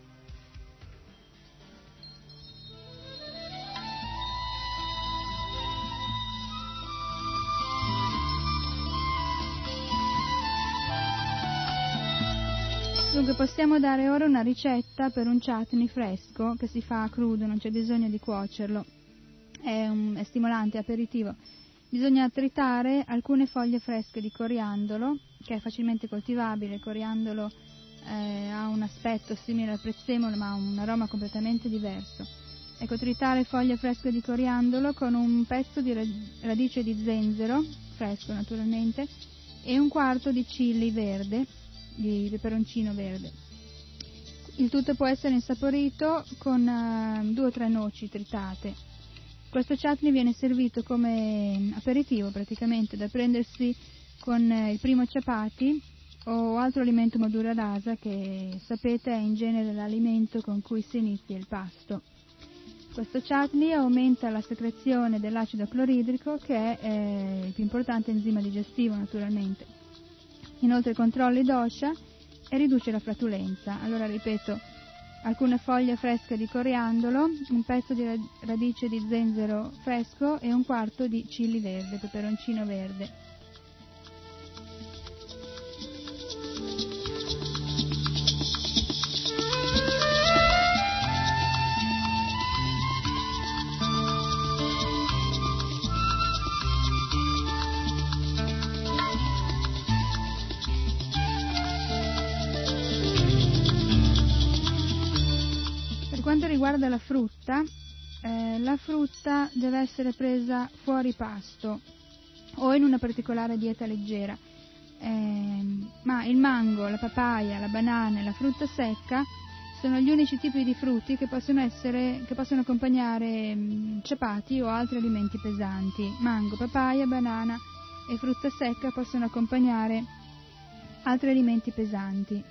Dunque possiamo dare ora una ricetta per un chutney fresco, che si fa crudo, non c'è bisogno di cuocerlo, è, un, è stimolante, è aperitivo. Bisogna tritare alcune foglie fresche di coriandolo, che è facilmente coltivabile. Il coriandolo eh, ha un aspetto simile al prezzemolo, ma ha un aroma completamente diverso. Ecco, tritare foglie fresche di coriandolo con un pezzo di radice di zenzero, fresco naturalmente, e un quarto di chili verde, di peperoncino verde. Il tutto può essere insaporito con uh, due o tre noci tritate. Questo chutney viene servito come aperitivo praticamente, da prendersi con il primo chapati o altro alimento madura rasa, che sapete è in genere l'alimento con cui si inizia il pasto. Questo chutney aumenta la secrezione dell'acido cloridrico, che è eh, il più importante enzima digestivo naturalmente. Inoltre controlla i dosha e riduce la flatulenza. Allora ripeto, alcune foglie fresche di coriandolo, un pezzo di radice di zenzero fresco e un quarto di chili verde, peperoncino verde. Riguarda la frutta, eh, la frutta deve essere presa fuori pasto o in una particolare dieta leggera, eh, ma il mango, la papaya, la banana e la frutta secca sono gli unici tipi di frutti che possono essere, che possono accompagnare mh, chapati o altri alimenti pesanti. Mango, papaya, banana e frutta secca possono accompagnare altri alimenti pesanti.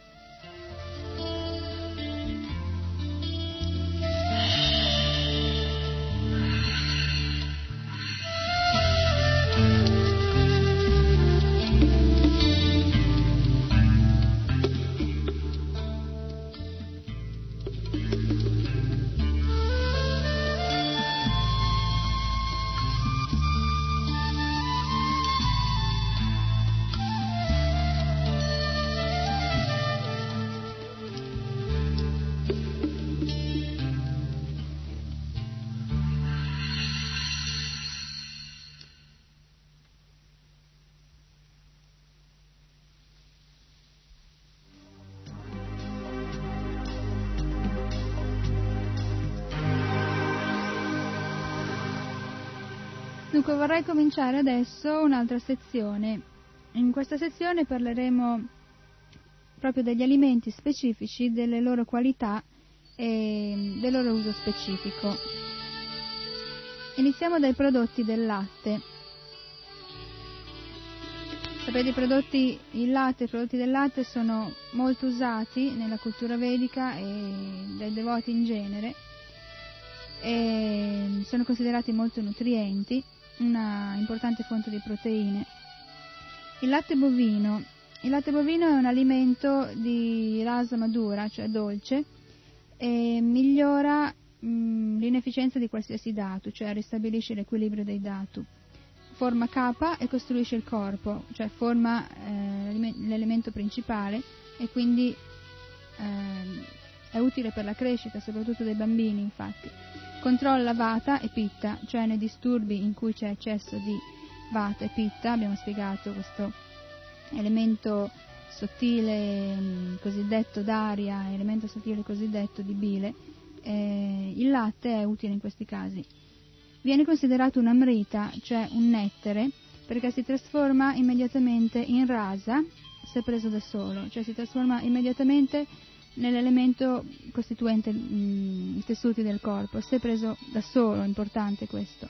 Dunque vorrei cominciare adesso un'altra sezione. In questa sezione parleremo proprio degli alimenti specifici, delle loro qualità e del loro uso specifico. Iniziamo dai prodotti del latte. Sapete, i prodotti, il latte, i prodotti del latte sono molto usati nella cultura vedica e dai devoti in genere, e sono considerati molto nutrienti, una importante fonte di proteine. Il latte bovino. Il latte bovino è un alimento di rasa madura, cioè dolce, e migliora mh, l'inefficienza di qualsiasi datu, cioè ristabilisce l'equilibrio dei datu. Forma kapha e costruisce il corpo, cioè forma eh, l'elemento principale, e quindi eh, è utile per la crescita, soprattutto dei bambini, infatti. Controlla vata e pitta, cioè nei disturbi in cui c'è eccesso di vata e pitta, abbiamo spiegato questo elemento sottile cosiddetto d'aria, elemento sottile cosiddetto di bile, eh, il latte è utile in questi casi. Viene considerato un'amrita, cioè un nettare, perché si trasforma immediatamente in rasa se preso da solo, cioè si trasforma immediatamente nell'elemento costituente mh, i tessuti del corpo, se preso da solo, è importante questo.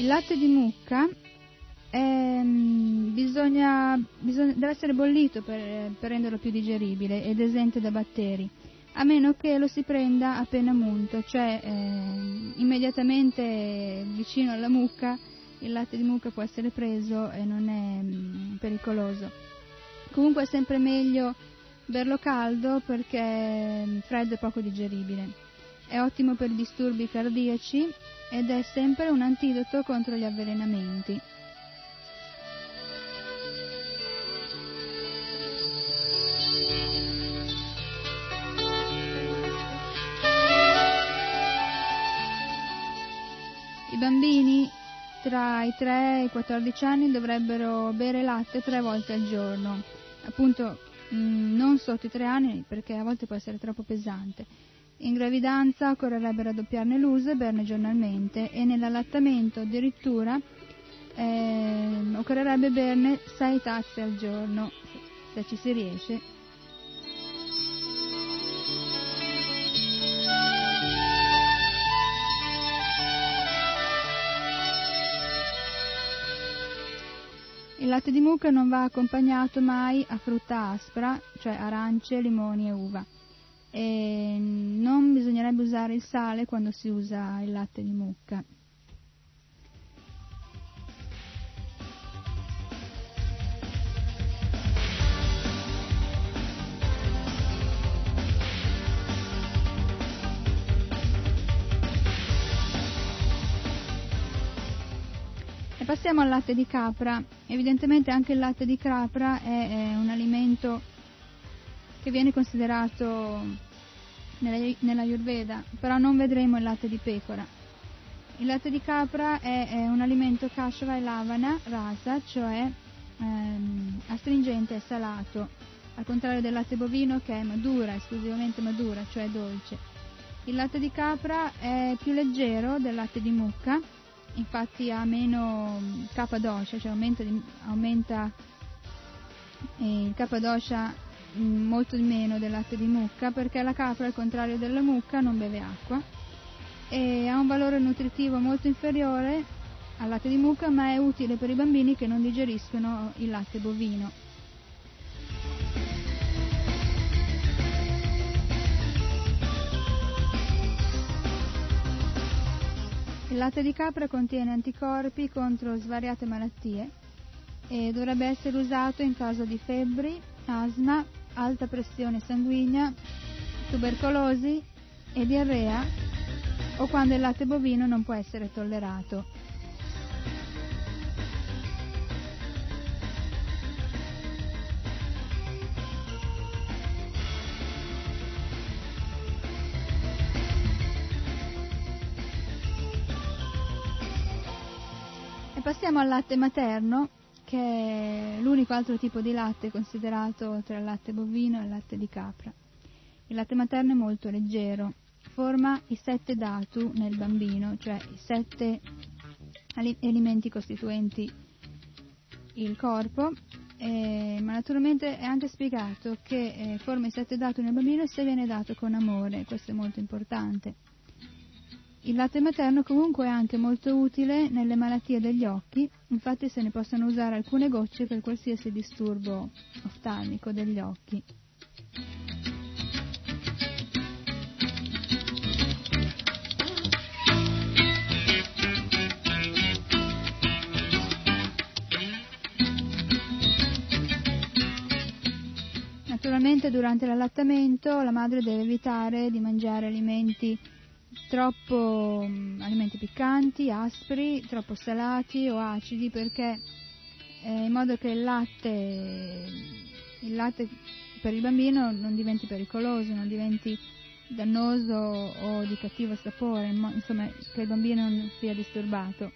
Il latte di mucca Eh, bisogna, bisogna, deve essere bollito per, per renderlo più digeribile ed esente da batteri, a meno che lo si prenda appena munto, cioè eh, immediatamente vicino alla mucca. Il latte di mucca può essere preso e non è mh, pericoloso. Comunque è sempre meglio berlo caldo, perché freddo è poco digeribile. È ottimo per disturbi cardiaci ed è sempre un antidoto contro gli avvelenamenti. I bambini tra i tre e i quattordici anni dovrebbero bere latte tre volte al giorno, appunto mh, non sotto i tre anni, perché a volte può essere troppo pesante, In gravidanza occorrerebbe raddoppiarne l'uso e berne giornalmente, e nell'allattamento addirittura eh, occorrerebbe berne sei tazze al giorno, se ci si riesce. Il latte di mucca non va accompagnato mai a frutta aspra, cioè arance, limoni e uva. E non bisognerebbe usare il sale quando si usa il latte di mucca. E passiamo al latte di capra. Evidentemente anche il latte di capra è, è un alimento che viene considerato nella Ayurveda, però non vedremo il latte di pecora. Il latte di capra è, è un alimento kashava e lavana rasa, cioè ehm, astringente e salato, al contrario del latte bovino che è madura, esclusivamente madura, cioè dolce. Il latte di capra è più leggero del latte di mucca, infatti ha meno kapha dosha, cioè aumenta, di, aumenta il kapha dosha molto meno del latte di mucca, perché la capra, al contrario della mucca, non beve acqua e ha un valore nutritivo molto inferiore al latte di mucca, ma è utile per i bambini che non digeriscono il latte bovino. Il latte di capra contiene anticorpi contro svariate malattie e dovrebbe essere usato in caso di febbri, asma, alta pressione sanguigna, tubercolosi e diarrea, o quando il latte bovino non può essere tollerato. E passiamo al latte materno, che è l'unico altro tipo di latte considerato tra il latte bovino e il latte di capra. Il latte materno è molto leggero, forma i sette dhatu nel bambino, cioè i sette elementi costituenti il corpo, eh, ma naturalmente è anche spiegato che eh, forma i sette dhatu nel bambino se viene dato con amore, questo è molto importante. Il latte materno comunque è anche molto utile nelle malattie degli occhi, infatti se ne possono usare alcune gocce per qualsiasi disturbo oftalmico degli occhi. Naturalmente durante l'allattamento la madre deve evitare di mangiare alimenti troppo alimenti piccanti, aspri, troppo salati o acidi, perché eh, in modo che il latte, il latte per il bambino non diventi pericoloso, non diventi dannoso o di cattivo sapore, insomma che il bambino non sia disturbato.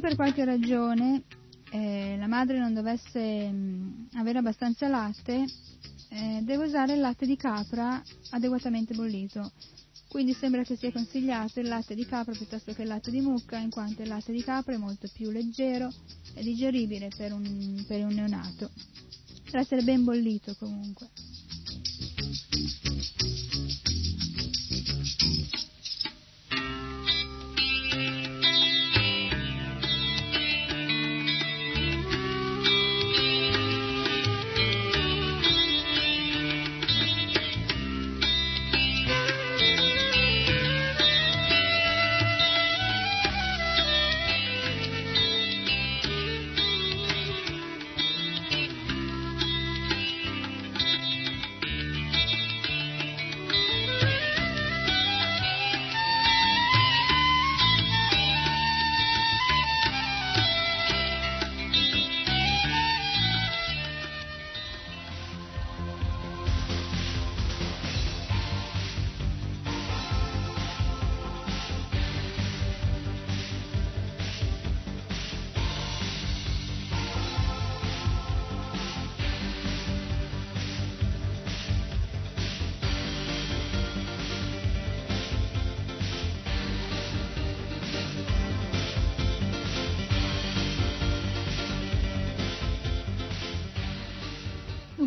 Per qualche ragione eh, la madre non dovesse mh, avere abbastanza latte, eh, deve usare il latte di capra adeguatamente bollito, quindi sembra che sia consigliato il latte di capra piuttosto che il latte di mucca, in quanto il latte di capra è molto più leggero e digeribile per un, per un neonato, per essere ben bollito comunque.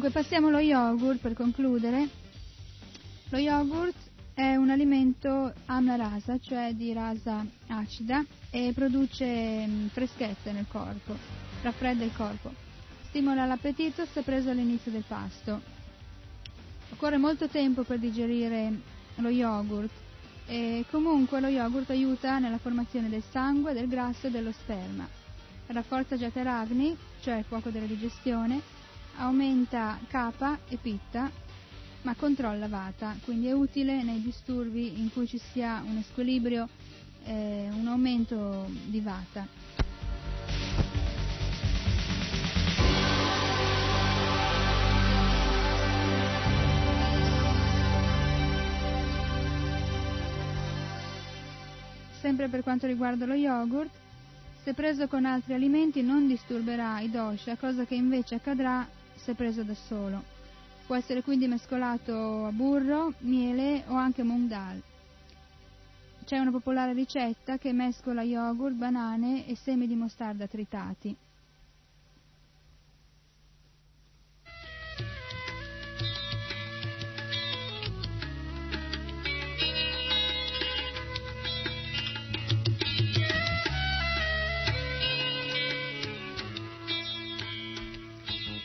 Dunque passiamo allo yogurt per concludere. Lo yogurt è un alimento amla rasa, cioè di rasa acida, e produce freschezza nel corpo, raffredda il corpo, stimola l'appetito se preso all'inizio del pasto. Occorre molto tempo per digerire lo yogurt e comunque lo yogurt aiuta nella formazione del sangue, del grasso e dello sperma, rafforza jataragni, cioè il fuoco della digestione, aumenta kapha e pitta, ma controlla vata, quindi è utile nei disturbi in cui ci sia un squilibrio, eh, un aumento di vata. Sempre per quanto riguarda lo yogurt, se preso con altri alimenti non disturberà i dosha, cosa che invece accadrà se preso da solo. Può essere quindi mescolato a burro, miele o anche mung dal. C'è una popolare ricetta che mescola yogurt, banane e semi di mostarda tritati.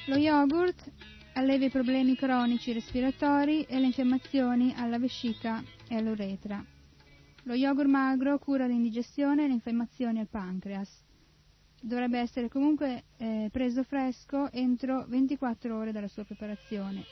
Lo yogurt allevia i problemi cronici respiratori e le infiammazioni alla vescica e all'uretra. Lo yogurt magro cura l'indigestione e le infiammazioni al pancreas. Dovrebbe essere comunque eh, preso fresco entro ventiquattro ore dalla sua preparazione.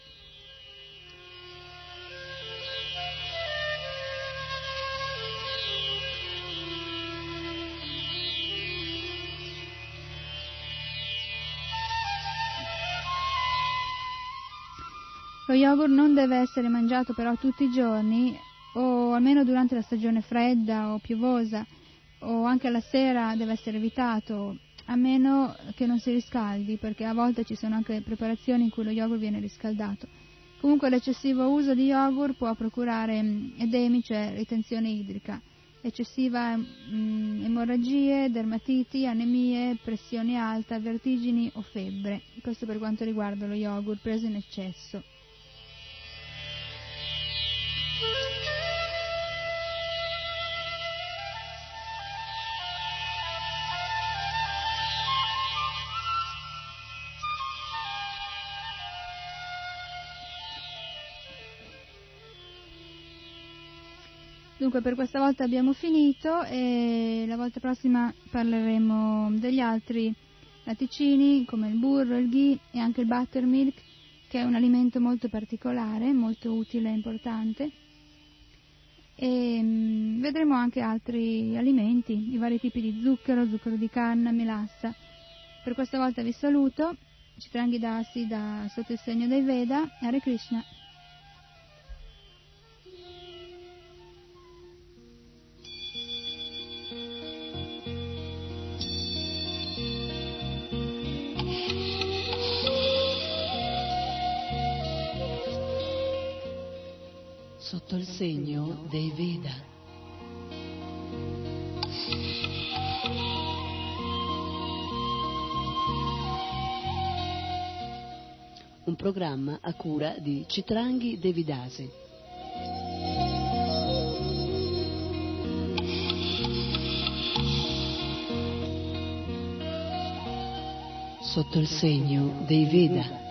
Lo yogurt non deve essere mangiato però tutti i giorni, o almeno durante la stagione fredda o piovosa, o anche alla sera deve essere evitato, a meno che non si riscaldi, perché a volte ci sono anche preparazioni in cui lo yogurt viene riscaldato. Comunque l'eccessivo uso di yogurt può procurare edemi, cioè ritenzione idrica, eccessiva mm, emorragie, dermatiti, anemie, pressione alta, vertigini o febbre. Questo per quanto riguarda lo yogurt preso in eccesso. Dunque per questa volta abbiamo finito e la volta prossima parleremo degli altri latticini come il burro, il ghee e anche il buttermilk, che è un alimento molto particolare, molto utile e importante, e vedremo anche altri alimenti, i vari tipi di zucchero, zucchero di canna, melassa. Per questa volta vi saluto, Citrangi Dasi da sotto il segno dei Veda, Hare Krishna. Sotto il segno dei Veda. Un programma a cura di Citrangi Devi Dasi. Sotto il segno dei Veda.